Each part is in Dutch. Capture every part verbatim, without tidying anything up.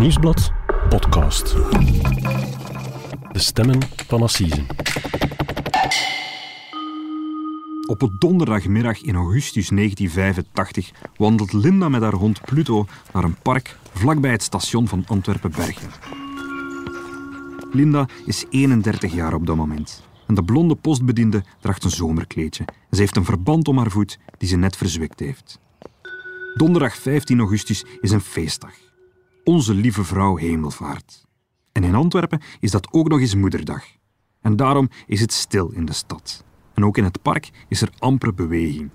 Nieuwsblad podcast. De stemmen van Assisen. Op een donderdagmiddag in augustus negentien vijfentachtig wandelt Linda met haar hond Pluto naar een park vlakbij het station van Antwerpen-Bergen. Linda is eenendertig jaar op dat moment. En de blonde postbediende draagt een zomerkleedje. Ze heeft een verband om haar voet die ze net verzwikt heeft. Donderdag vijftien augustus is een feestdag. Onze lieve vrouw Hemelvaart. En in Antwerpen is dat ook nog eens moederdag. En daarom is het stil in de stad. En ook in het park is er amper beweging.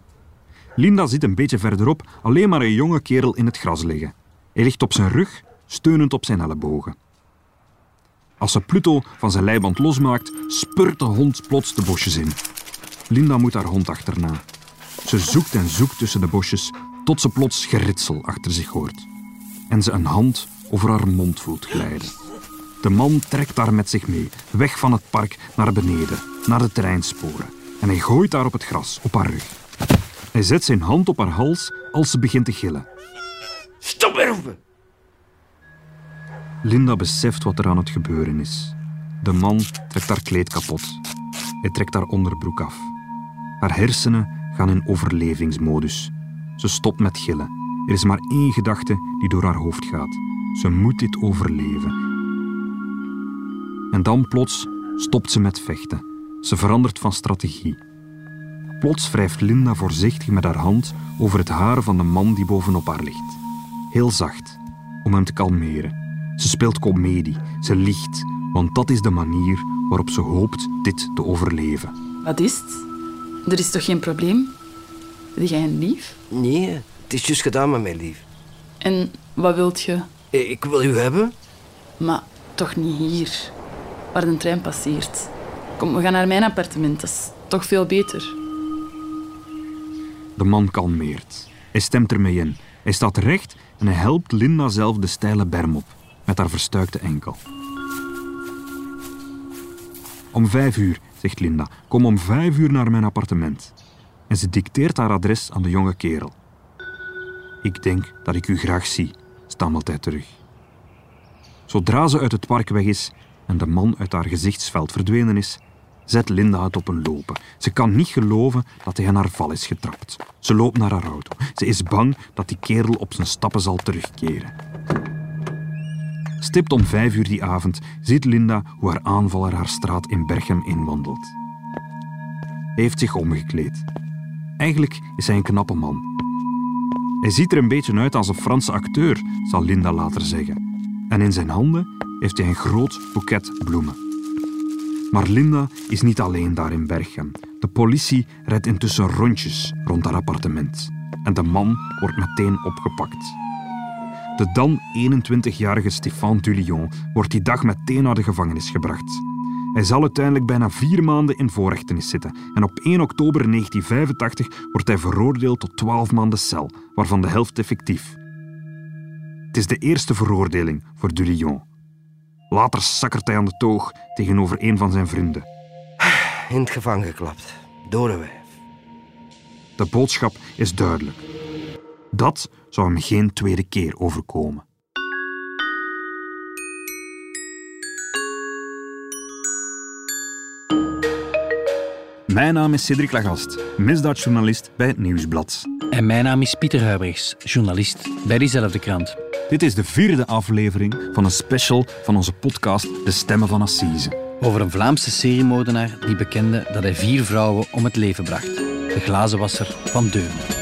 Linda zit een beetje verderop, alleen maar een jonge kerel in het gras liggen. Hij ligt op zijn rug, steunend op zijn ellebogen. Als ze Pluto van zijn leiband losmaakt, spurt de hond plots de bosjes in. Linda moet haar hond achterna. Ze zoekt en zoekt tussen de bosjes, tot ze plots geritsel achter zich hoort. En ze een hand over haar mond voelt glijden. De man trekt haar met zich mee, weg van het park naar beneden, naar de treinsporen. En hij gooit haar op het gras, op haar rug. Hij zet zijn hand op haar hals als ze begint te gillen. Stop erop! Linda beseft wat er aan het gebeuren is. De man trekt haar kleed kapot. Hij trekt haar onderbroek af. Haar hersenen gaan in overlevingsmodus. Ze stopt met gillen. Er is maar één gedachte die door haar hoofd gaat. Ze moet dit overleven. En dan plots stopt ze met vechten. Ze verandert van strategie. Plots wrijft Linda voorzichtig met haar hand over het haar van de man die bovenop haar ligt. Heel zacht, om hem te kalmeren. Ze speelt komedie, ze liegt, want dat is de manier waarop ze hoopt dit te overleven. Wat is het? Er is toch geen probleem? Heb jij een lief? Nee, het is juist gedaan met mijn lief. En wat wilt je? Ik wil u hebben. Maar toch niet hier, waar de trein passeert. Kom, we gaan naar mijn appartement, dat is toch veel beter. De man kalmeert. Hij stemt ermee in. Hij staat recht en hij helpt Linda zelf de steile berm op. Met haar verstuikte enkel. Om vijf uur, zegt Linda. Kom om vijf uur naar mijn appartement. En ze dicteert haar adres aan de jonge kerel. Ik denk dat ik u graag zie, stammelt hij terug. Zodra ze uit het park weg is en de man uit haar gezichtsveld verdwenen is, zet Linda het op een lopen. Ze kan niet geloven dat hij in haar val is getrapt. Ze loopt naar haar auto. Ze is bang dat die kerel op zijn stappen zal terugkeren. Stipt om vijf uur die avond ziet Linda hoe haar aanvaller haar straat in Berchem inwandelt. Hij heeft zich omgekleed. Eigenlijk is hij een knappe man. Hij ziet er een beetje uit als een Franse acteur, zal Linda later zeggen. En in zijn handen heeft hij een groot boeket bloemen. Maar Linda is niet alleen daar in Berchem. De politie rijdt intussen rondjes rond haar appartement. En de man wordt meteen opgepakt. De dan eenentwintigjarige Stefaan Dulion wordt die dag meteen naar de gevangenis gebracht. Hij zal uiteindelijk bijna vier maanden in voorhechtenis zitten en op één oktober negentien vijfentachtig wordt hij veroordeeld tot twaalf maanden cel, waarvan de helft effectief. Het is de eerste veroordeling voor Dulion. Later sakkert hij aan de toog tegenover een van zijn vrienden. In het gevangen geklapt, door een wijf. De boodschap is duidelijk. Dat zou hem geen tweede keer overkomen. Mijn naam is Cédric Lagast, misdaadjournalist bij het Nieuwsblad. En mijn naam is Pieter Huybrechts, journalist bij diezelfde krant. Dit is de vierde aflevering van een special van onze podcast De Stemmen van Assise. Over een Vlaamse seriemoordenaar die bekende dat hij vier vrouwen om het leven bracht. De glazenwasser van Deurne.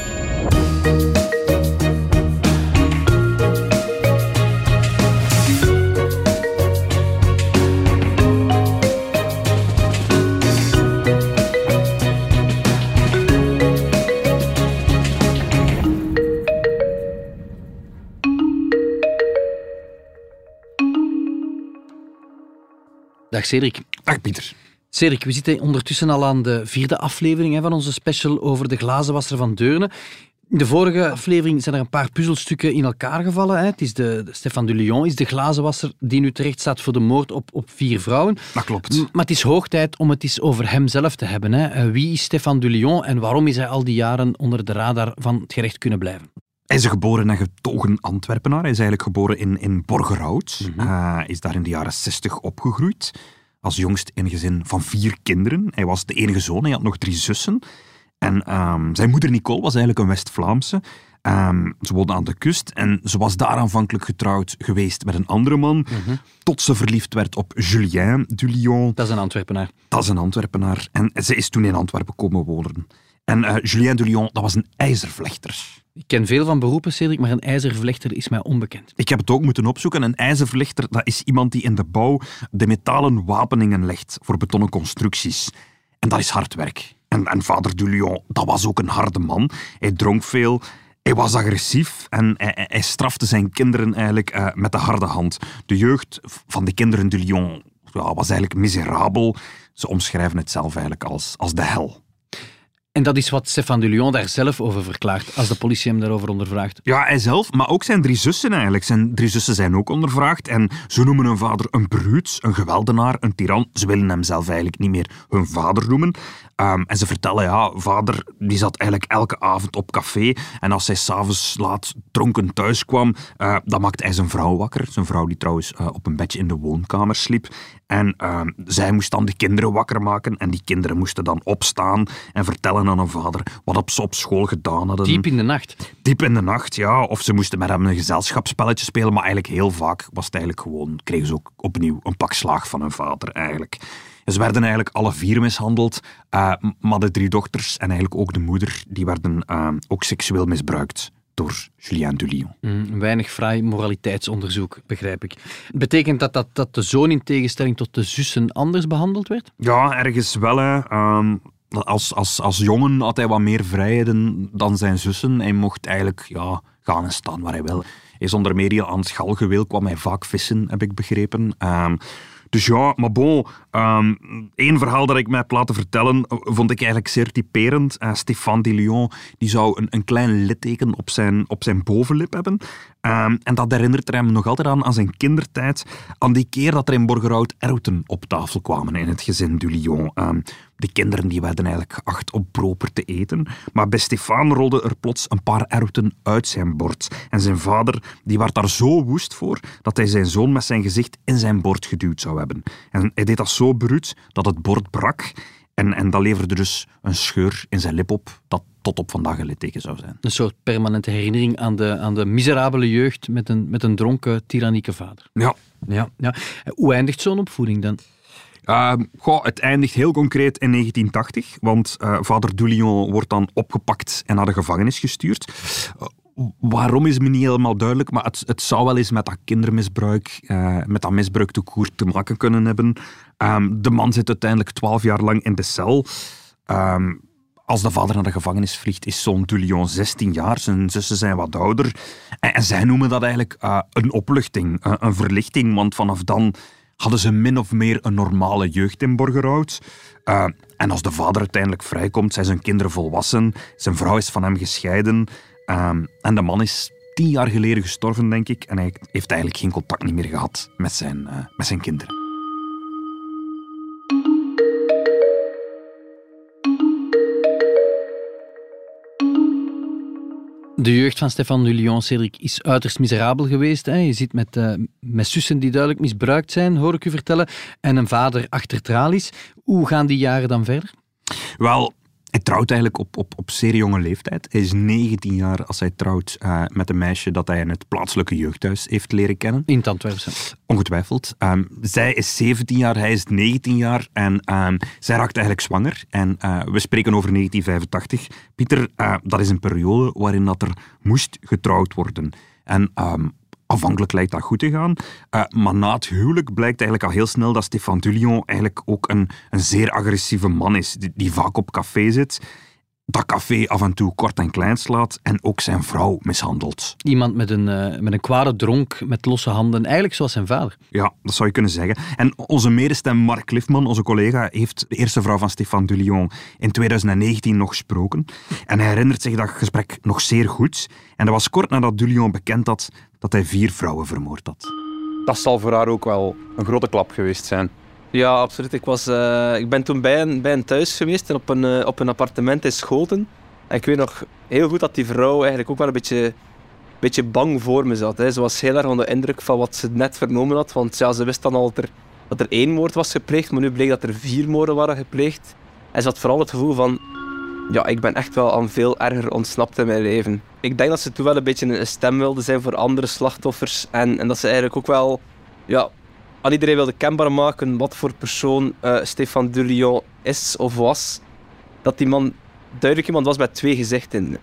Dag Cédric. Dag Pieter. Cédric, we zitten ondertussen al aan de vierde aflevering van onze special over de glazenwasser van Deurne. In de vorige aflevering zijn er een paar puzzelstukken in elkaar gevallen. Het is de, de Stefaan Dulion is de glazenwasser die nu terecht staat voor de moord op, op vier vrouwen. Dat klopt. Maar het is hoog tijd om het eens over hemzelf te hebben. Wie is Stefaan Dulion en waarom is hij al die jaren onder de radar van het gerecht kunnen blijven? Hij is een geboren en getogen Antwerpenaar. Hij is eigenlijk geboren in, in Borgerhout. Mm-hmm. uh, is daar in de jaren zestig opgegroeid. Als jongst in een gezin van vier kinderen. Hij was de enige zoon, hij had nog drie zussen. En um, zijn moeder Nicole was eigenlijk een West-Vlaamse. Um, ze woonde aan de kust en ze was daar aanvankelijk getrouwd geweest met een andere man. Mm-hmm. Tot ze verliefd werd op Julien Dulion. Dat is een Antwerpenaar. Dat is een Antwerpenaar. En ze is toen in Antwerpen komen wonen. En uh, Julien Dulion, dat was een ijzervlechter. Ik ken veel van beroepen, Cédric, maar een ijzervlechter is mij onbekend. Ik heb het ook moeten opzoeken. Een ijzervlechter, dat is iemand die in de bouw de metalen wapeningen legt voor betonnen constructies. En dat is hard werk. En, en vader Dulion, dat was ook een harde man. Hij dronk veel, hij was agressief en hij, hij strafte zijn kinderen eigenlijk uh, met de harde hand. De jeugd van de kinderen Dulion ja, was eigenlijk miserabel. Ze omschrijven het zelf eigenlijk als, als de hel. En dat is wat Stefaan Dulion daar zelf over verklaart, als de politie hem daarover ondervraagt. Ja, hij zelf, maar ook zijn drie zussen eigenlijk. Zijn drie zussen zijn ook ondervraagd en ze noemen hun vader een bruut, een geweldenaar, een tiran. Ze willen hem zelf eigenlijk niet meer hun vader noemen. Um, en ze vertellen, ja, vader die zat eigenlijk elke avond op café en als hij s'avonds laat dronken thuis kwam, uh, dan maakte hij zijn vrouw wakker. Zijn vrouw die trouwens uh, op een bedje in de woonkamer sliep. En uh, zij moest dan de kinderen wakker maken en die kinderen moesten dan opstaan en vertellen aan hun vader wat ze op school gedaan hadden. Diep in de nacht. Diep in de nacht, ja. Of ze moesten met hem een gezelschapsspelletje spelen, maar eigenlijk heel vaak was het eigenlijk gewoon, kregen ze ook opnieuw een pak slaag van hun vader eigenlijk. En ze werden eigenlijk alle vier mishandeld, uh, maar de drie dochters en eigenlijk ook de moeder, die werden uh, ook seksueel misbruikt door Julien Dulion. Mm, weinig fraai moraliteitsonderzoek, begrijp ik. Betekent dat, dat dat de zoon in tegenstelling tot de zussen anders behandeld werd? Ja, ergens wel, hè. Um, Als, als, als jongen had hij wat meer vrijheden dan zijn zussen. Hij mocht eigenlijk ja, gaan en staan waar hij wil. Hij is onder meer aan het galgenweel, kwam hij vaak vissen, heb ik begrepen. Um, dus ja, maar bon, um, één verhaal dat ik mij heb laten vertellen, vond ik eigenlijk zeer typerend. Uh, Stefaan Dulion, die zou een, een klein litteken op zijn, op zijn bovenlip hebben. Um, en dat herinnert hem nog altijd aan, aan zijn kindertijd, aan die keer dat er in Borgerhout erwten op tafel kwamen in het gezin Dulion. Um, de kinderen die werden eigenlijk geacht op proper te eten, maar bij Stefaan rolden er plots een paar erwten uit zijn bord. En zijn vader die werd daar zo woest voor, dat hij zijn zoon met zijn gezicht in zijn bord geduwd zou hebben. En hij deed dat zo bruut dat het bord brak. En, en dat leverde dus een scheur in zijn lip op, dat tot op vandaag een litteken zou zijn. Een soort permanente herinnering aan de, aan de miserabele jeugd met een, met een dronken, tyrannieke vader. Ja. ja, ja. Hoe eindigt zo'n opvoeding dan? Uh, goh, het eindigt heel concreet in negentien tachtig, want uh, vader Dulion wordt dan opgepakt en naar de gevangenis gestuurd. Uh, Waarom is me niet helemaal duidelijk, maar het, het zou wel eens met dat kindermisbruik, eh, met dat misbruik te koer te maken kunnen hebben. Um, de man zit uiteindelijk twaalf jaar lang in de cel. Um, als de vader naar de gevangenis vliegt, is zoon Dulion zestien jaar. Zijn zussen zijn wat ouder. En, en zij noemen dat eigenlijk uh, een opluchting, uh, een verlichting, want vanaf dan hadden ze min of meer een normale jeugd in Borgerhout. Uh, en als de vader uiteindelijk vrijkomt, zijn zijn kinderen volwassen. Zijn vrouw is van hem gescheiden. Um, en de man is tien jaar geleden gestorven, denk ik. En hij heeft eigenlijk geen contact meer gehad met zijn, uh, met zijn kinderen. De jeugd van Stefaan Dulion, Cédric, is uiterst miserabel geweest. Hè? Je zit met, uh, met zussen die duidelijk misbruikt zijn, hoor ik u vertellen. En een vader achter tralies. Hoe gaan die jaren dan verder? Wel... Hij trouwt eigenlijk op, op, op zeer jonge leeftijd. Hij is negentien jaar als hij trouwt uh, met een meisje dat hij in het plaatselijke jeugdhuis heeft leren kennen. In het Antwerpse. Ongetwijfeld. Um, zij is zeventien jaar, hij is negentien jaar en um, zij raakt eigenlijk zwanger. En uh, we spreken over negentien vijfentachtig. Pieter, uh, dat is een periode waarin dat er moest getrouwd worden. En... Um, Aanvankelijk lijkt dat goed te gaan, uh, maar na het huwelijk blijkt eigenlijk al heel snel dat Stefaan Dulion eigenlijk ook een, een zeer agressieve man is, die, die vaak op café zit, dat café af en toe kort en klein slaat en ook zijn vrouw mishandelt. Iemand met een, uh, met een kwade dronk, met losse handen, eigenlijk zoals zijn vader. Ja, dat zou je kunnen zeggen. En onze medestem Mark Cliffman, onze collega, heeft de eerste vrouw van Stefaan Dulion in twintig negentien nog gesproken. En hij herinnert zich dat gesprek nog zeer goed. En dat was kort nadat Dulion bekend had dat hij vier vrouwen vermoord had. Dat zal voor haar ook wel een grote klap geweest zijn. Ja, absoluut. Ik, was, uh, ik ben toen bij een, bij een thuis geweest en op een, uh, op een appartement in Schoten. En ik weet nog heel goed dat die vrouw eigenlijk ook wel een beetje beetje bang voor me zat. Hè. Ze was heel erg onder de indruk van wat ze net vernomen had. Want ja, ze wist dan al dat er, dat er één moord was gepleegd, maar nu bleek dat er vier moorden waren gepleegd. En ze had vooral het gevoel van... Ja, ik ben echt wel aan veel erger ontsnapt in mijn leven. Ik denk dat ze toen wel een beetje een stem wilde zijn voor andere slachtoffers. En, en dat ze eigenlijk ook wel... Ja, aan iedereen wilde kenbaar maken wat voor persoon uh, Stefaan Dulion is of was. Dat die man duidelijk iemand was met twee gezichten.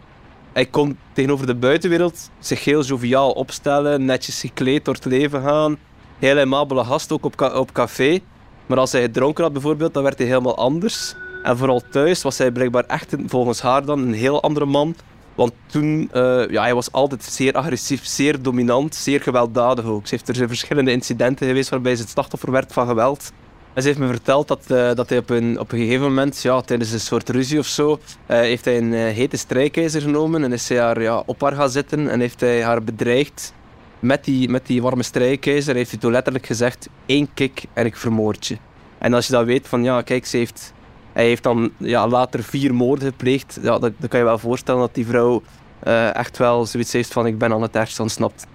Hij kon tegenover de buitenwereld zich heel joviaal opstellen, netjes gekleed door het leven gaan. Heel aimabele gast, ook op, ca op café. Maar als hij gedronken had bijvoorbeeld, dan werd hij helemaal anders. En vooral thuis was hij blijkbaar echt, volgens haar dan, een heel andere man. Want toen, uh, ja, hij was altijd zeer agressief, zeer dominant, zeer gewelddadig ook. Ze heeft er zijn verschillende incidenten geweest waarbij ze het slachtoffer werd van geweld. En ze heeft me verteld dat, uh, dat hij op een, op een gegeven moment, ja, tijdens een soort ruzie of zo, uh, heeft hij een uh, hete strijkijzer genomen en is hij haar, ja, op haar gaan zitten en heeft hij haar bedreigd met die, met die warme strijkijzer. Heeft hij toen letterlijk gezegd, één kick en ik vermoord je. En als je dat weet van, ja, kijk, ze heeft... Hij heeft dan ja, later vier moorden gepleegd. Ja, dat, dat kan je wel voorstellen dat die vrouw uh, echt wel zoiets heeft van ik ben aan het ergst ontsnapt.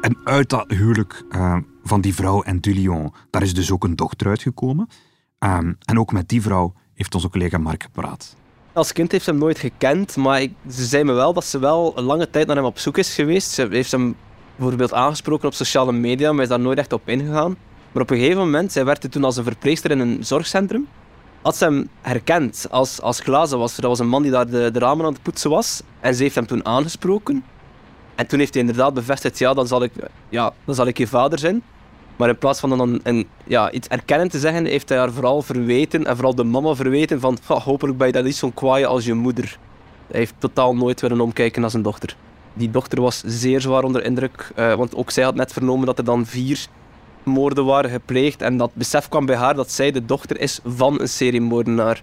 En uit dat huwelijk uh, van die vrouw en Dulion, daar is dus ook een dochter uitgekomen. Uh, en ook met die vrouw heeft onze collega Mark gepraat. Als kind heeft ze hem nooit gekend, maar ik, ze zei me wel dat ze wel een lange tijd naar hem op zoek is geweest. Ze heeft hem bijvoorbeeld aangesproken op sociale media, maar is daar nooit echt op ingegaan. Maar op een gegeven moment, zij werkte toen als een verpleegster in een zorgcentrum. Had ze hem herkend als, als glazenwasser. Dat was een man die daar de, de ramen aan het poetsen was. En ze heeft hem toen aangesproken. En toen heeft hij inderdaad bevestigd, ja, dan zal ik, ja, dan zal ik je vader zijn. Maar in plaats van dan een, een, ja, iets erkennend te zeggen, heeft hij haar vooral verweten, en vooral de mama verweten, van oh, hopelijk ben je daar niet zo'n kwaaie als je moeder. Hij heeft totaal nooit willen omkijken naar zijn dochter. Die dochter was zeer zwaar onder indruk, uh, want ook zij had net vernomen dat er dan vier... moorden waren gepleegd en dat besef kwam bij haar dat zij de dochter is van een seriemoordenaar.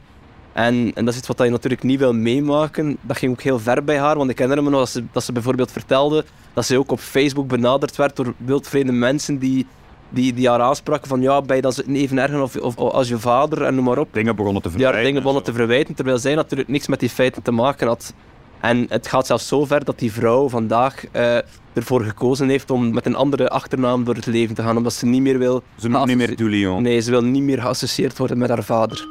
En, en dat is iets wat je natuurlijk niet wil meemaken. Dat ging ook heel ver bij haar, want ik herinner me nog dat ze, dat ze bijvoorbeeld vertelde dat ze ook op Facebook benaderd werd door wildvreemde mensen die, die, die haar aanspraken van ja, ben je dan even erger of, of, als je vader en noem maar op. Dingen begonnen te verwijten. Ja, dingen begonnen te verwijten, terwijl zij natuurlijk niks met die feiten te maken had. En het gaat zelfs zo ver dat die vrouw vandaag uh, ervoor gekozen heeft om met een andere achternaam door het leven te gaan, omdat ze niet meer wil... Ze noemt niet meer Dulion. Nee, ze wil niet meer geassocieerd worden met haar vader.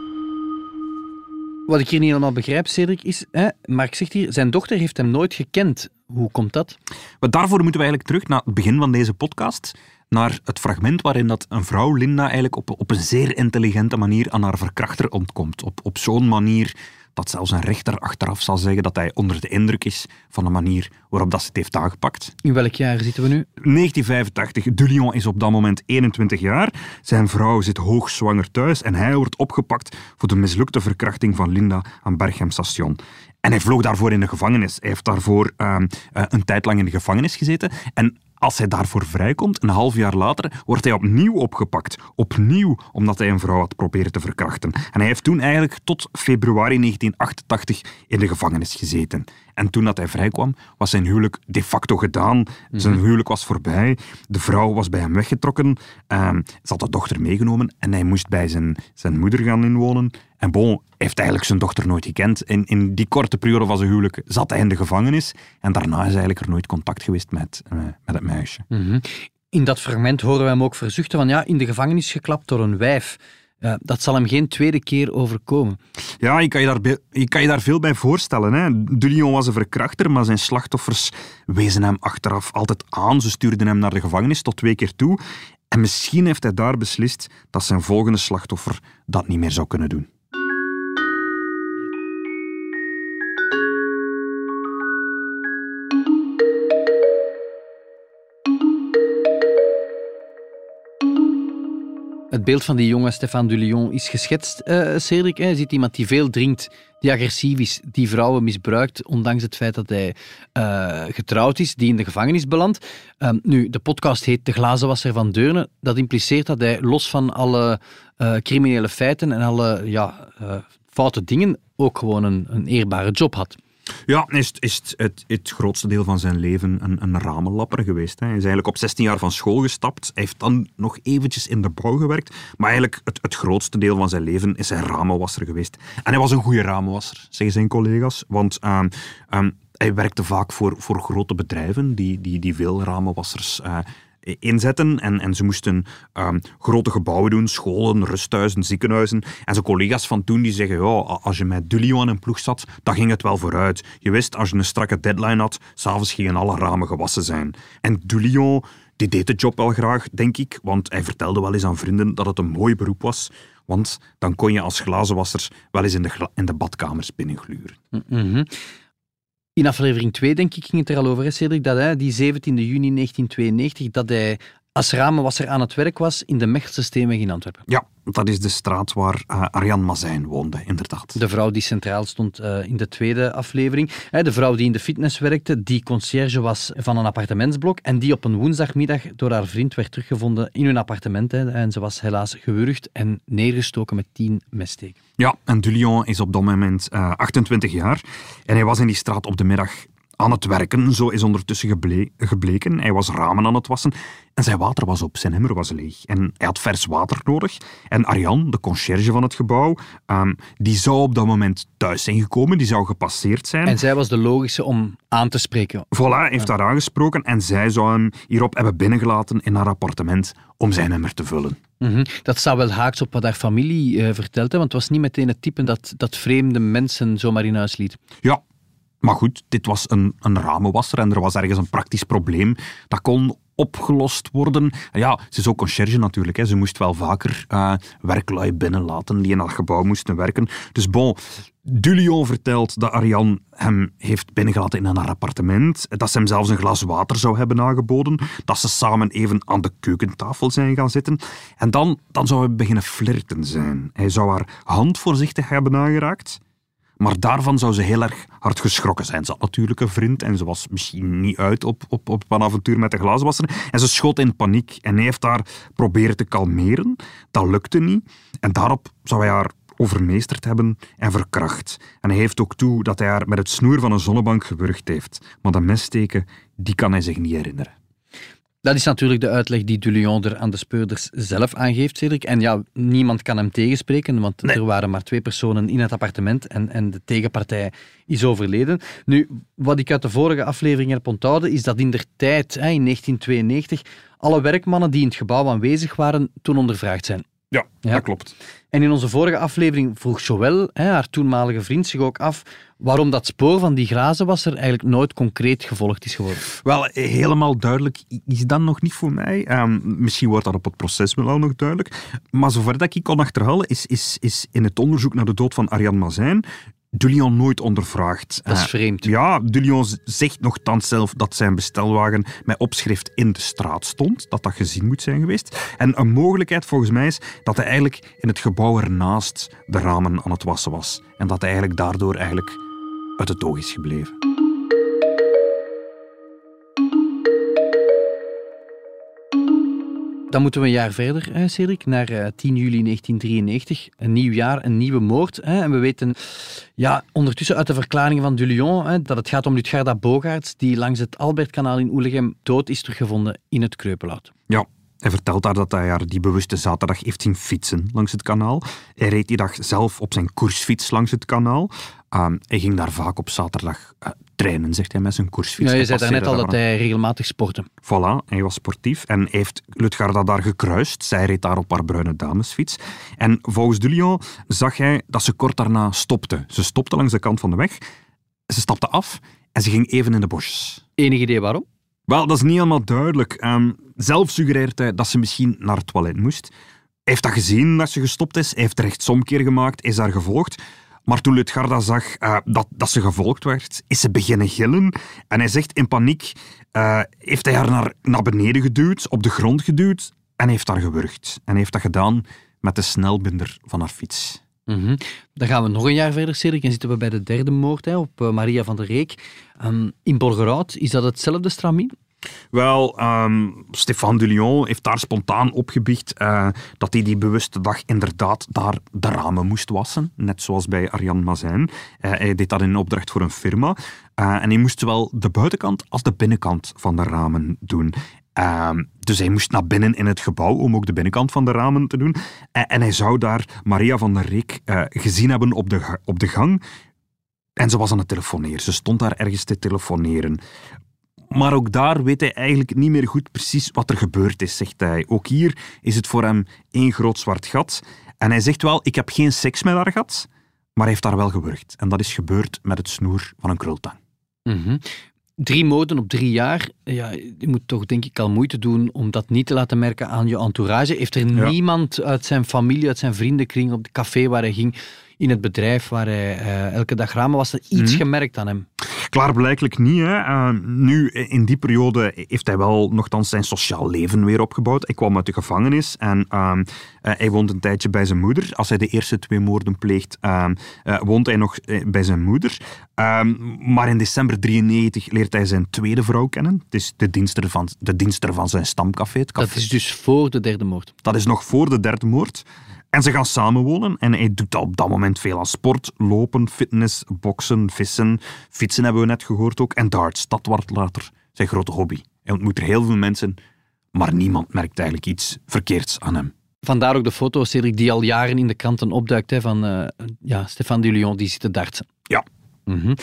Wat ik hier niet helemaal begrijp, Cédric, is... Hè, Mark zegt hier, zijn dochter heeft hem nooit gekend. Hoe komt dat? Maar daarvoor moeten we eigenlijk terug naar het begin van deze podcast, naar het fragment waarin dat een vrouw, Linda, eigenlijk op, op een zeer intelligente manier aan haar verkrachter ontkomt. Op, op zo'n manier... dat zelfs een rechter achteraf zal zeggen dat hij onder de indruk is van de manier waarop dat ze het heeft aangepakt. In welk jaar zitten we nu? negentien vijfentachtig. Dulion is op dat moment eenentwintig jaar. Zijn vrouw zit hoogzwanger thuis en hij wordt opgepakt voor de mislukte verkrachting van Linda aan Berchem station. En hij vloog daarvoor in de gevangenis. Hij heeft daarvoor uh, een tijd lang in de gevangenis gezeten en... Als hij daarvoor vrijkomt, een half jaar later, wordt hij opnieuw opgepakt. Opnieuw omdat hij een vrouw had proberen te verkrachten. En hij heeft toen eigenlijk tot februari negentien achtentachtig in de gevangenis gezeten. En toen dat hij vrijkwam, was zijn huwelijk de facto gedaan. Zijn huwelijk was voorbij. De vrouw was bij hem weggetrokken. Um, ze had de dochter meegenomen en hij moest bij zijn, zijn moeder gaan inwonen. En bon, heeft eigenlijk zijn dochter nooit gekend. In, in die korte periode van zijn huwelijk zat hij in de gevangenis. En daarna is eigenlijk er nooit contact geweest met, uh, met het meisje. Mm-hmm. In dat fragment horen we hem ook verzuchten van ja, in de gevangenis geklapt door een wijf. Uh, dat zal hem geen tweede keer overkomen. Ja, je kan je daar, je kan je daar veel bij voorstellen. Hè? Dulion was een verkrachter, maar zijn slachtoffers wezen hem achteraf altijd aan. Ze stuurden hem naar de gevangenis tot twee keer toe. En misschien heeft hij daar beslist dat zijn volgende slachtoffer dat niet meer zou kunnen doen. Het beeld van die jonge Stefaan Dulion is geschetst, uh, Cédric. Je ziet iemand die veel drinkt, die agressief is, die vrouwen misbruikt, ondanks het feit dat hij uh, getrouwd is, die in de gevangenis belandt. Uh, nu, de podcast heet De glazenwasser van Deurne. Dat impliceert dat hij, los van alle uh, criminele feiten en alle ja, uh, foute dingen, ook gewoon een, een eerbare job had. Ja, is, is het, het, het grootste deel van zijn leven een, een ramenlapper geweest. Hè. Hij is eigenlijk op zestien jaar van school gestapt. Hij heeft dan nog eventjes in de bouw gewerkt. Maar eigenlijk het, het grootste deel van zijn leven is hij ramenwasser geweest. En hij was een goede ramenwasser, zeggen zijn collega's. Want uh, um, hij werkte vaak voor, voor grote bedrijven die, die, die veel ramenwassers uh, inzetten. En, en ze moesten um, grote gebouwen doen, scholen, rusthuizen, ziekenhuizen. En zijn collega's van toen die zeggen, ja, als je met Dulion aan een ploeg zat, dan ging het wel vooruit. Je wist, als je een strakke deadline had, 's avonds gingen alle ramen gewassen zijn. En Dulion, die deed de job wel graag, denk ik, want hij vertelde wel eens aan vrienden dat het een mooi beroep was. Want dan kon je als glazenwasser wel eens in de, gla- in de badkamers binnengluren. Mm-hmm. In aflevering twee, denk ik, ging het er al over, hè, Cédric, dat hij die zeventiende juni negentien tweeënnegentig, dat hij als ramenwasser aan het werk was in de Mechelse Steenweg in Antwerpen. Ja, dat is de straat waar uh, Arjan Mazijn woonde, inderdaad. De vrouw die centraal stond uh, in de tweede aflevering. Hè, de vrouw die in de fitness werkte, die conciërge was van een appartementsblok en die op een woensdagmiddag door haar vriend werd teruggevonden in hun appartement. Hè, en ze was helaas gewurgd en neergestoken met tien messteken. Ja, en Dulion is op dat moment uh, achtentwintig jaar en hij was in die straat op de middag aan het werken, zo is ondertussen geble- gebleken. Hij was ramen aan het wassen en zijn water was op, zijn emmer was leeg. En hij had vers water nodig. En Arjan, de conciërge van het gebouw, um, die zou op dat moment thuis zijn gekomen, die zou gepasseerd zijn. En zij was de logische om aan te spreken. Voilà, hij heeft haar aangesproken en zij zou hem hierop hebben binnengelaten in haar appartement om zijn emmer te vullen. Mm-hmm. Dat staat wel haaks op wat haar familie uh, vertelde, want het was niet meteen het type dat, dat vreemde mensen zomaar in huis liet. Ja. Maar goed, dit was een, een ramenwasser en er was ergens een praktisch probleem. Dat kon opgelost worden. Ja, ze is ook conciërge natuurlijk. Hè. Ze moest wel vaker uh, werklui binnenlaten die in dat gebouw moesten werken. Dus bon, Dulion vertelt dat Arjan hem heeft binnengelaten in haar appartement. Dat ze hem zelfs een glas water zou hebben aangeboden. Dat ze samen even aan de keukentafel zijn gaan zitten. En dan, dan zou hij beginnen flirten zijn. Hij zou haar hand voorzichtig hebben aangeraakt. Maar daarvan zou ze heel erg hard geschrokken zijn. Ze had natuurlijk een vriend en ze was misschien niet uit op, op, op een avontuur met de glazenwasser. En ze schoot in paniek en hij heeft haar proberen te kalmeren. Dat lukte niet. En daarop zou hij haar overmeesterd hebben en verkracht. En hij geeft ook toe dat hij haar met het snoer van een zonnebank gewurgd heeft. Maar dat messteken, die kan hij zich niet herinneren. Dat is natuurlijk de uitleg die Dulion er aan de speurders zelf aangeeft, Cédric. En ja, niemand kan hem tegenspreken, want nee. Er waren maar twee personen in het appartement en, en de tegenpartij is overleden. Nu, wat ik uit de vorige aflevering heb onthouden, is dat in der tijd, hè, in negentien tweeënnegentig, alle werkmannen die in het gebouw aanwezig waren, toen ondervraagd zijn. Ja, ja, dat klopt. En in onze vorige aflevering vroeg Joël, hè, haar toenmalige vriend, zich ook af waarom dat spoor van die glazenwasser eigenlijk nooit concreet gevolgd is geworden. Wel, helemaal duidelijk is dat nog niet voor mij. Um, misschien wordt dat op het proces wel al nog duidelijk. Maar zover dat ik kon achterhalen, is, is, is in het onderzoek naar de dood van Arjan Mazijn Dulion nooit ondervraagd. Dat is vreemd. Uh, ja, Dulion zegt nogthans zelf dat zijn bestelwagen met opschrift in de straat stond, dat dat gezien moet zijn geweest. En een mogelijkheid volgens mij is dat hij eigenlijk in het gebouw ernaast de ramen aan het wassen was. En dat hij eigenlijk daardoor eigenlijk uit het oog is gebleven. Dan moeten we een jaar verder, hè, Cédric, naar uh, tien juli negentien drieënnegentig. Een nieuw jaar, een nieuwe moord. Hè. En we weten ja, ondertussen uit de verklaringen van Dulion hè, dat het gaat om Lutgarda Bogaerts, die langs het Albertkanaal in Oelegem dood is teruggevonden in het Kreupelhout. Ja. Hij vertelt haar dat hij haar die bewuste zaterdag heeft zien fietsen langs het kanaal. Hij reed die dag zelf op zijn koersfiets langs het kanaal. Uh, hij ging daar vaak op zaterdag uh, trainen, zegt hij, met zijn koersfiets. Ja, je zei daarnet al dat hij regelmatig sportte. Voilà, hij was sportief en heeft Lutgarda daar gekruist. Zij reed daar op haar bruine damesfiets. En volgens Dulion zag hij dat ze kort daarna stopte. Ze stopte langs de kant van de weg, ze stapte af en ze ging even in de bosjes. Enig idee waarom? Wel, dat is niet helemaal duidelijk. Um, zelf suggereert hij dat ze misschien naar het toilet moest. Hij heeft dat gezien dat ze gestopt is. Hij heeft er rechtsomkeer gemaakt, is haar gevolgd. Maar toen Lutgarda zag uh, dat, dat ze gevolgd werd, is ze beginnen gillen. En hij zegt in paniek, uh, heeft hij haar naar, naar beneden geduwd, op de grond geduwd en heeft haar gewurgd. En hij heeft dat gedaan met de snelbinder van haar fiets. Mm-hmm. Dan gaan we nog een jaar verder, Cédric, en zitten we bij de derde moord hè, op uh, Maria Vanderreyk. Um, in Borgerhout, is dat hetzelfde stramien? Wel, um, Stefaan Dulion heeft daar spontaan opgebiecht uh, dat hij die bewuste dag inderdaad daar de ramen moest wassen, net zoals bij Arjan Mazijn. Uh, hij deed dat in opdracht voor een firma. Uh, en hij moest zowel de buitenkant als de binnenkant van de ramen doen. Uh, dus hij moest naar binnen in het gebouw om ook de binnenkant van de ramen te doen. Uh, en hij zou daar Maria Vanderreyk uh, gezien hebben op de, op de gang. En ze was aan het telefoneren. Ze stond daar ergens te telefoneren. Maar ook daar weet hij eigenlijk niet meer goed precies wat er gebeurd is, zegt hij. Ook hier is het voor hem één groot zwart gat. En hij zegt wel, ik heb geen seks met haar gehad, maar hij heeft daar wel gewurgd. En dat is gebeurd met het snoer van een krultang. Mm-hmm. Drie moorden op drie jaar. Ja, je moet toch denk ik al moeite doen om dat niet te laten merken aan je entourage. Heeft er ja. niemand uit zijn familie, uit zijn vriendenkring, op het café waar hij ging, in het bedrijf waar hij uh, elke dag ramen was, er iets mm-hmm. gemerkt aan hem? Klaarblijkelijk niet. Hè. Uh, nu, in die periode heeft hij wel nogthans zijn sociaal leven weer opgebouwd. Hij kwam uit de gevangenis en uh, uh, hij woont een tijdje bij zijn moeder. Als hij de eerste twee moorden pleegt, uh, uh, woont hij nog uh, bij zijn moeder. Uh, maar in december negentien drieënnegentig leert hij zijn tweede vrouw kennen. Het is de dienster van, de dienster van zijn stamcafé. Het café. Dat is dus voor de derde moord? Dat is nog voor de derde moord. En ze gaan samenwonen en hij doet op dat moment veel aan sport. Lopen, fitness, boksen, vissen. Fietsen hebben we net gehoord ook. En darts, dat wordt later zijn grote hobby. Hij ontmoet er heel veel mensen, maar niemand merkt eigenlijk iets verkeerds aan hem. Vandaar ook de foto, Cédric, die al jaren in de kranten opduikt, hè, van uh, ja, Stefaan Dulion, die zit te dartsen. Ja. Mm-hmm.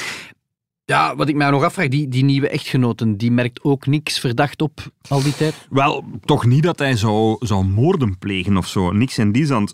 Ja, wat ik mij nog afvraag, die, die nieuwe echtgenoten, die merkt ook niks verdacht op al die tijd? Wel, toch niet dat hij zou, zou moorden plegen of zo. Niks in die zand.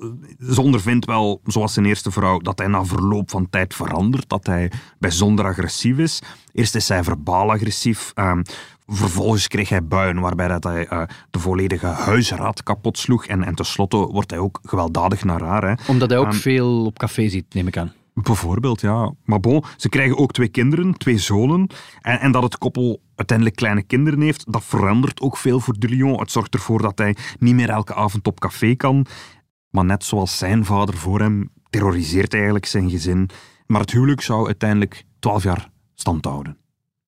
Ze ondervindt wel, zoals zijn eerste vrouw, dat hij na verloop van tijd verandert, dat hij bijzonder agressief is. Eerst is hij verbaal agressief. Um, vervolgens kreeg hij buien waarbij dat hij uh, de volledige huisraad kapot sloeg. En, en tenslotte wordt hij ook gewelddadig naar haar. Hè. Omdat hij ook um, veel op café zit, neem ik aan. Bijvoorbeeld, ja. Maar bon, ze krijgen ook twee kinderen, twee zonen. En, en dat het koppel uiteindelijk kleine kinderen heeft, dat verandert ook veel voor Dulion. Het zorgt ervoor dat hij niet meer elke avond op café kan. Maar net zoals zijn vader voor hem, terroriseert hij eigenlijk zijn gezin. Maar het huwelijk zou uiteindelijk twaalf jaar stand houden.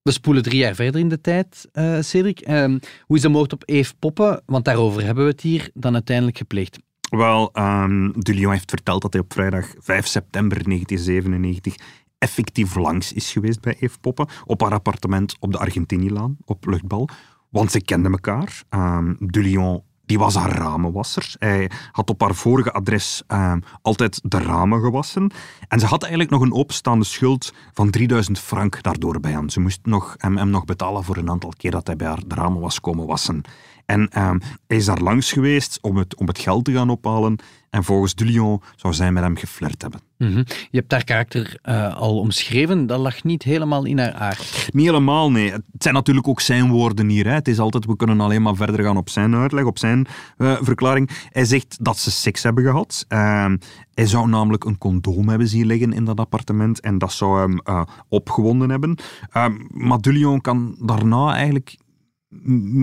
We spoelen drie jaar verder in de tijd, uh, Cédric. Uh, hoe is de moord op Eef Poppe, want daarover hebben we het hier, dan uiteindelijk gepleegd? Wel, um, Dulion heeft verteld dat hij op vrijdag vijf september negentien zevenennegentig effectief langs is geweest bij Eef Poppe, op haar appartement op de Argentinielaan, op Luchtbal. Want ze kenden elkaar. Um, Dulion, die was haar ramenwasser. Hij had op haar vorige adres um, altijd de ramen gewassen. En ze had eigenlijk nog een openstaande schuld van drieduizend frank daardoor bij hem. Ze moest nog, hem, hem nog betalen voor een aantal keer dat hij bij haar de ramen was komen wassen. En uh, hij is daar langs geweest om het, om het geld te gaan ophalen. En volgens Dulion zou zij met hem geflirt hebben. Mm-hmm. Je hebt haar karakter uh, al omschreven. Dat lag niet helemaal in haar aard. Niet helemaal, nee. Het zijn natuurlijk ook zijn woorden hier. Hè. Het is altijd, we kunnen alleen maar verder gaan op zijn uitleg, op zijn uh, verklaring. Hij zegt dat ze seks hebben gehad. Uh, hij zou namelijk een condoom hebben zien liggen in dat appartement. En dat zou hem uh, opgewonden hebben. Uh, maar Dulion kan daarna eigenlijk...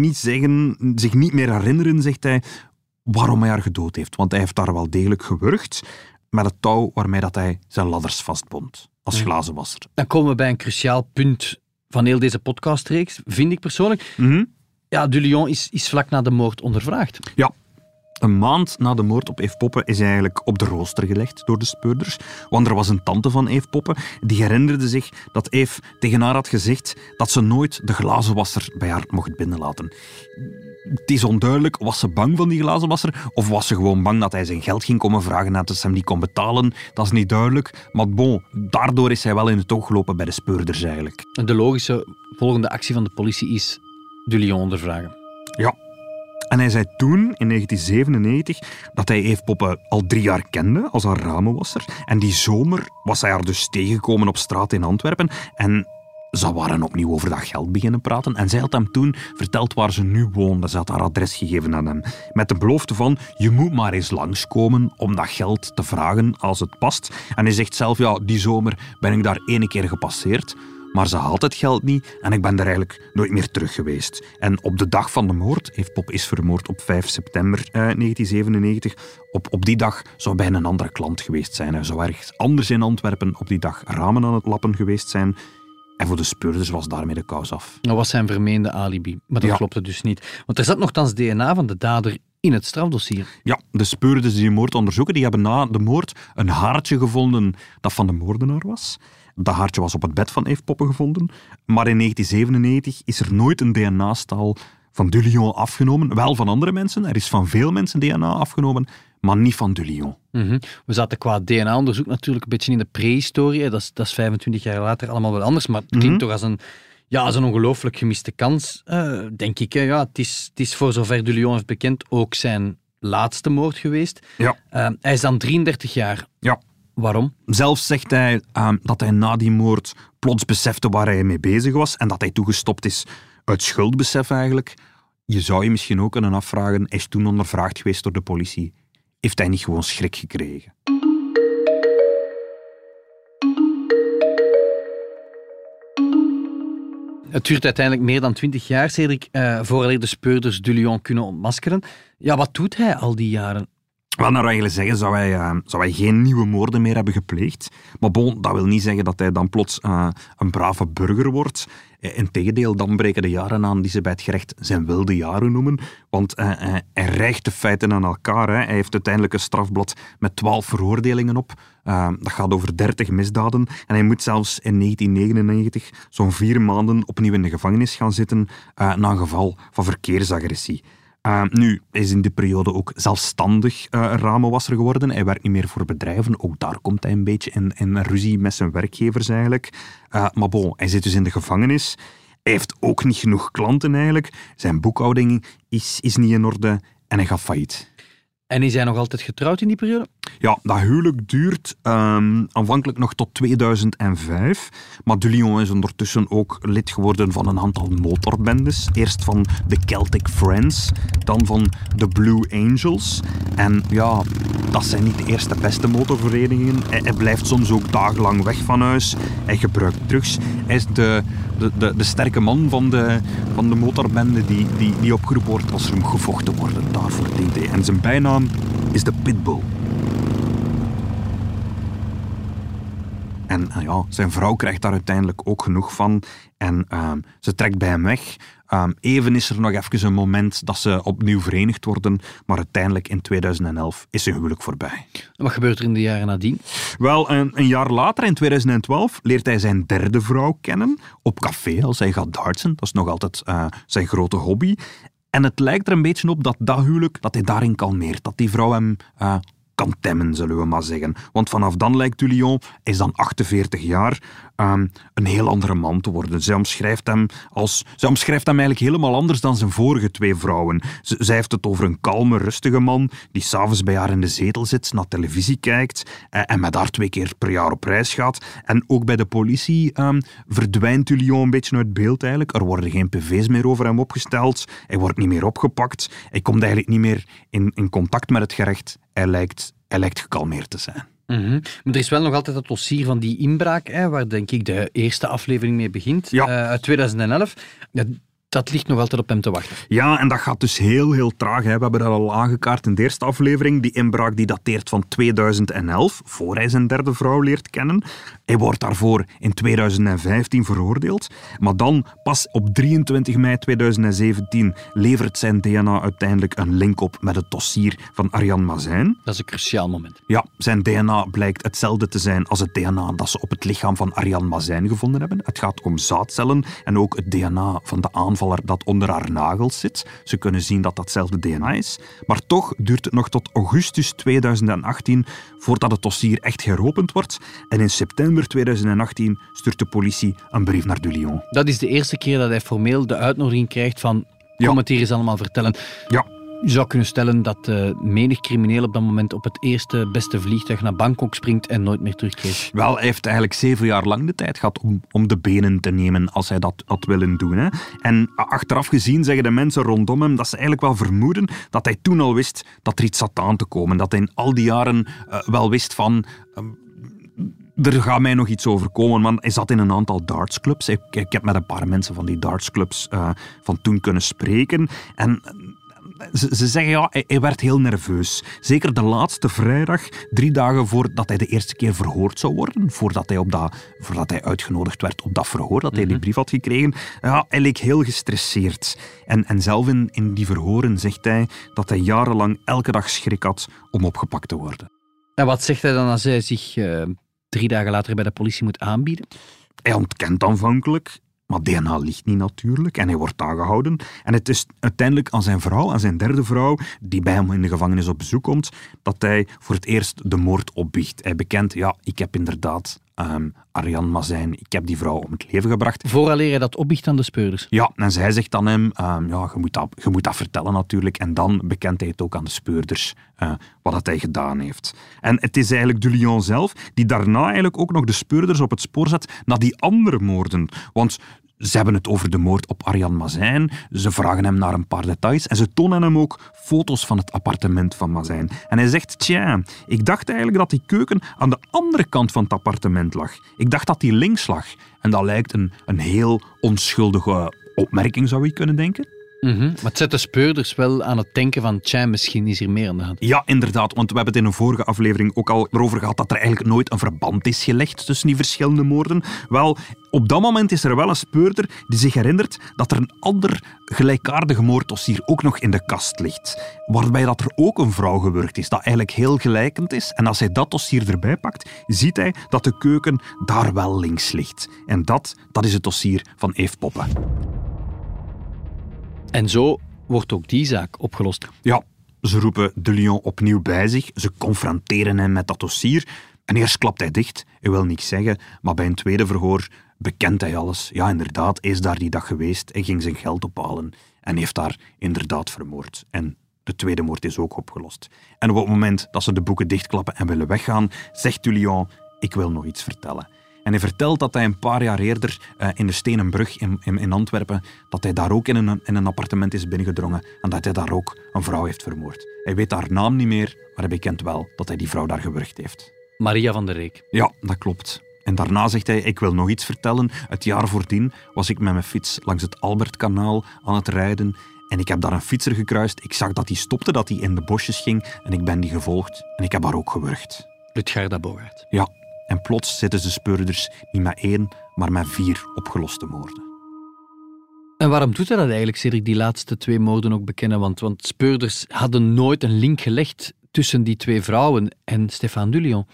niet zeggen, zich niet meer herinneren, zegt hij, waarom hij haar gedood heeft. Want hij heeft haar wel degelijk gewurgd met het touw waarmee dat hij zijn ladders vastbond als glazenwasser. Dan komen we bij een cruciaal punt van heel deze podcastreeks, vind ik persoonlijk. Mm-hmm. Ja, Dulion is, is vlak na de moord ondervraagd. Ja. Een maand na de moord op Eef Poppe is hij eigenlijk op de rooster gelegd door de speurders. Want er was een tante van Eef Poppe die herinnerde zich dat Eef tegen haar had gezegd dat ze nooit de glazenwasser bij haar mocht binnenlaten. Het is onduidelijk, was ze bang van die glazenwasser of was ze gewoon bang dat hij zijn geld ging komen vragen en dat ze hem niet kon betalen? Dat is niet duidelijk, maar bon, daardoor is hij wel in het oog gelopen bij de speurders eigenlijk. De logische volgende actie van de politie is Dulion ondervragen. Ja. En hij zei toen, in negentien zevenennegentig, dat hij Eef Poppe al drie jaar kende als haar ramenwasser. En die zomer was hij haar dus tegengekomen op straat in Antwerpen. En ze waren opnieuw over dat geld beginnen praten. En zij had hem toen verteld waar ze nu woonde. Ze had haar adres gegeven aan hem. Met de belofte van, je moet maar eens langskomen om dat geld te vragen als het past. En hij zegt zelf, ja, die zomer ben ik daar ene keer gepasseerd. Maar ze had het geld niet en ik ben daar eigenlijk nooit meer terug geweest. En op de dag van de moord, Eef Poppe is vermoord op vijf september negentien zevenennegentig, op, op die dag zou bij een andere klant geweest zijn. Hij zou ergens anders in Antwerpen op die dag ramen aan het lappen geweest zijn. En voor de speurders was daarmee de kous af. Dat was zijn vermeende alibi, maar dat ja. klopte dus niet. Want er zat nogthans D N A van de dader in het strafdossier. Ja, de speurders die de moord onderzoeken, die hebben na de moord een haartje gevonden dat van de moordenaar was. Dat haartje was op het bed van Eef Poppe gevonden. Maar in negentien zevenennegentig is er nooit een D N A-staal van Dulion afgenomen. Wel van andere mensen. Er is van veel mensen D N A afgenomen. maar niet van Dulion. Mm-hmm. We zaten qua D N A-onderzoek natuurlijk een beetje in de prehistorie. Dat is, dat is vijfentwintig jaar later allemaal wel anders, maar het klinkt mm-hmm. toch als een, ja, als een ongelooflijk gemiste kans, uh, denk ik. Hè. Ja, het is, het is voor zover Dulion heeft bekend ook zijn laatste moord geweest. Ja. Uh, hij is dan drieëndertig jaar. Ja. Waarom? Zelf zegt hij uh, dat hij na die moord plots besefte waar hij mee bezig was en dat hij toegestopt is uit schuldbesef eigenlijk. Je zou je misschien ook kunnen afvragen, hij is toen ondervraagd geweest door de politie. Heeft hij niet gewoon schrik gekregen? Het duurt uiteindelijk meer dan twintig jaar, Cédric, eh, voordat de speurders Dulion kunnen ontmaskeren. Ja, wat doet hij al die jaren? Wel, nou, wat je zeggen, zou hij, uh, zou hij geen nieuwe moorden meer hebben gepleegd. Maar bon, dat wil niet zeggen dat hij dan plots uh, een brave burger wordt. Integendeel, dan breken de jaren aan die ze bij het gerecht zijn wilde jaren noemen. Want uh, uh, hij rijgt de feiten aan elkaar. Hè. Hij heeft uiteindelijk een strafblad met twaalf veroordelingen op. Uh, dat gaat over dertig misdaden. En hij moet zelfs in negentien negenennegentig zo'n vier maanden opnieuw in de gevangenis gaan zitten uh, na een geval van verkeersagressie. Uh, nu is in die periode ook zelfstandig uh, ramenwasser geworden. Hij werkt niet meer voor bedrijven. Ook daar komt hij een beetje in, in ruzie met zijn werkgevers eigenlijk. Uh, maar bon, hij zit dus in de gevangenis. Hij heeft ook niet genoeg klanten eigenlijk. Zijn boekhouding is, is niet in orde en hij gaat failliet. En is hij nog altijd getrouwd in die periode? Ja, dat huwelijk duurt um, aanvankelijk nog tot tweeduizend vijf. Maar Dulion is ondertussen ook lid geworden van een aantal motorbendes. Eerst van de Celtic Friends, dan van de Blue Angels. En ja, dat zijn niet de eerste beste motorverenigingen. Hij, hij blijft soms ook dagenlang weg van huis. Hij gebruikt drugs. Hij is de, de, de, de sterke man van de, van de motorbende die, die, die opgeroepen wordt als er om gevochten worden. Daarvoor dient hij. En zijn bijnaam is de Pitbull. En ja, zijn vrouw krijgt daar uiteindelijk ook genoeg van. En uh, ze trekt bij hem weg. Um, even is er nog even een moment dat ze opnieuw verenigd worden. Maar uiteindelijk in tweeduizend elf is hun huwelijk voorbij. Wat gebeurt er in de jaren nadien? Wel, een, een jaar later, in tweeduizend twaalf, leert hij zijn derde vrouw kennen. Op café, als hij gaat dartsen. Dat is nog altijd uh, zijn grote hobby. En het lijkt er een beetje op dat dat huwelijk, dat hij daarin kalmeert. Dat die vrouw hem uh, kan temmen, zullen we maar zeggen. Want vanaf dan lijkt Dulion, hij is dan achtenveertig jaar, um, een heel andere man te worden. Zij omschrijft hem, als, zij omschrijft hem eigenlijk helemaal anders dan zijn vorige twee vrouwen. Z- zij heeft het over een kalme, rustige man die s'avonds bij haar in de zetel zit, naar televisie kijkt uh, en met haar twee keer per jaar op reis gaat. En ook bij de politie um, verdwijnt Dulion een beetje uit beeld eigenlijk. Er worden geen P V's meer over hem opgesteld. Hij wordt niet meer opgepakt. Hij komt eigenlijk niet meer in, in contact met het gerecht. Hij lijkt, hij lijkt gekalmeerd te zijn. Mm-hmm. Maar er is wel nog altijd dat dossier van die inbraak, hè, waar denk ik de eerste aflevering mee begint, ja. uh, uit tweeduizend elf. Dat, dat ligt nog altijd op hem te wachten. Ja, en dat gaat dus heel, heel traag. Hè. We hebben dat al aangekaart in de eerste aflevering. Die inbraak die dateert van tweeduizend elf, voor hij zijn derde vrouw leert kennen. Hij wordt daarvoor in tweeduizend vijftien veroordeeld. Maar dan, pas op drieëntwintig mei tweeduizend zeventien, levert zijn D N A uiteindelijk een link op met het dossier van Arjan Mazijn. Dat is een cruciaal moment. Ja, zijn D N A blijkt hetzelfde te zijn als het D N A dat ze op het lichaam van Arjan Mazijn gevonden hebben. Het gaat om zaadcellen en ook het D N A van de aanvaller dat onder haar nagels zit. Ze kunnen zien dat datzelfde D N A is. Maar toch duurt het nog tot augustus tweeduizend achttien voordat het dossier echt geropend wordt. En in september In tweeduizend achttien stuurt de politie een brief naar Dulion. Dat is de eerste keer dat hij formeel de uitnodiging krijgt van ja. Kom het hier eens allemaal vertellen. Ja. Je zou kunnen stellen dat uh, menig crimineel op dat moment op het eerste beste vliegtuig naar Bangkok springt en nooit meer terugkeert. Wel, hij heeft eigenlijk zeven jaar lang de tijd gehad om, om de benen te nemen als hij dat had willen doen. Hè. En achteraf gezien zeggen de mensen rondom hem dat ze eigenlijk wel vermoeden dat hij toen al wist dat er iets zat aan te komen. Dat hij in al die jaren uh, wel wist van... Uh, Er gaat mij nog iets overkomen, want hij zat in een aantal dartsclubs. Ik, ik heb met een paar mensen van die dartsclubs uh, van toen kunnen spreken. En ze, ze zeggen, ja, hij, hij werd heel nerveus. Zeker de laatste vrijdag, drie dagen voordat hij de eerste keer verhoord zou worden, voordat hij, op dat, voordat hij uitgenodigd werd op dat verhoor, dat hij die brief had gekregen, ja, hij leek heel gestresseerd. En, en zelf in, in die verhoren zegt hij dat hij jarenlang elke dag schrik had om opgepakt te worden. En wat zegt hij dan als hij zich... Uh... drie dagen later bij de politie moet aanbieden? Hij ontkent aanvankelijk. Maar D N A ligt niet natuurlijk en hij wordt aangehouden. En het is uiteindelijk aan zijn vrouw, aan zijn derde vrouw, die bij hem in de gevangenis op bezoek komt, dat hij voor het eerst de moord opbiecht. Hij bekent, ja, ik heb inderdaad um, Arjan Mazijn, ik heb die vrouw om het leven gebracht. Vooraleer hij dat opbiecht aan de speurders. Ja, en zij zegt aan hem, um, ja, je moet, dat, je moet dat vertellen natuurlijk. En dan bekent hij het ook aan de speurders, uh, wat dat hij gedaan heeft. En het is eigenlijk Dulion zelf die daarna eigenlijk ook nog de speurders op het spoor zet naar die andere moorden. Want ze hebben het over de moord op Arjan Mazijn. Ze vragen hem naar een paar details. En ze tonen hem ook foto's van het appartement van Mazijn. En hij zegt, tja, ik dacht eigenlijk dat die keuken aan de andere kant van het appartement lag. Ik dacht dat die links lag. En dat lijkt een, een heel onschuldige opmerking, zou je kunnen denken. Mm-hmm. Maar het zet de speurders wel aan het denken van tja, misschien is hier meer aan de hand. Ja, inderdaad, want we hebben het in een vorige aflevering ook al erover gehad dat er eigenlijk nooit een verband is gelegd tussen die verschillende moorden. Wel, op dat moment is er wel een speurder die zich herinnert dat er een ander gelijkaardige moorddossier ook nog in de kast ligt. Waarbij dat er ook een vrouw gewurgd is, dat eigenlijk heel gelijkend is. En als hij dat dossier erbij pakt, ziet hij dat de keuken daar wel links ligt. En dat, dat is het dossier van Eef Poppe. En zo wordt ook die zaak opgelost. Ja, ze roepen Dulion opnieuw bij zich. Ze confronteren hem met dat dossier. En eerst klapt hij dicht. Hij wil niks zeggen. Maar bij een tweede verhoor bekent hij alles. Ja, inderdaad, is daar die dag geweest. Hij ging zijn geld ophalen. En heeft daar inderdaad vermoord. En de tweede moord is ook opgelost. En op het moment dat ze de boeken dichtklappen en willen weggaan, zegt Dulion, ik wil nog iets vertellen. En hij vertelt dat hij een paar jaar eerder uh, in de Stenenbrug in, in, in Antwerpen, dat hij daar ook in een, in een appartement is binnengedrongen en dat hij daar ook een vrouw heeft vermoord. Hij weet haar naam niet meer, maar hij bekent wel dat hij die vrouw daar gewurgd heeft. Maria Vanderreyk. Ja, dat klopt. En daarna zegt hij, ik wil nog iets vertellen. Het jaar voordien was ik met mijn fiets langs het Albertkanaal aan het rijden en ik heb daar een fietser gekruist. Ik zag dat hij stopte, dat hij in de bosjes ging en ik ben die gevolgd en ik heb haar ook gewurgd. Lutgarda Bogaerts. Ja. En plots zitten de speurders niet met één, maar met vier opgeloste moorden. En waarom doet hij dat eigenlijk, Cédric, die laatste twee moorden ook bekennen? Want, want speurders hadden nooit een link gelegd tussen die twee vrouwen en Stefaan Dulion.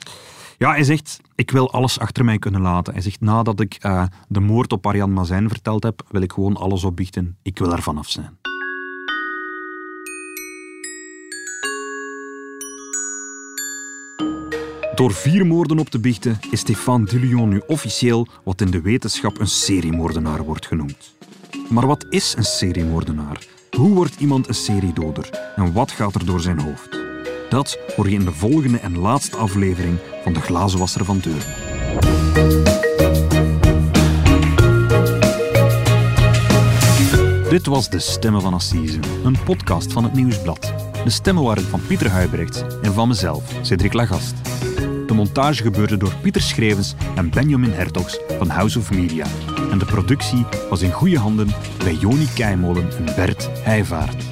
Ja, hij zegt, ik wil alles achter mij kunnen laten. Hij zegt, nadat ik uh, de moord op Arjan Mazijn verteld heb, wil ik gewoon alles opbiechten. Ik wil er vanaf zijn. Door vier moorden op te biechten is Stefaan Dulion nu officieel wat in de wetenschap een seriemoordenaar wordt genoemd. Maar wat is een seriemoordenaar? Hoe wordt iemand een seriedoder? En wat gaat er door zijn hoofd? Dat hoor je in de volgende en laatste aflevering van De Glazenwasser van Deurne. Dit was De Stemmen van Assise, een podcast van het Nieuwsblad. De stemmen waren van Pieter Huybrechts en van mezelf, Cédric Lagast. De montage gebeurde door Pieter Schrevens en Benjamin Hertoghs van House of Media. En de productie was in goede handen bij Joni Keymolen en Bert Heyvaert.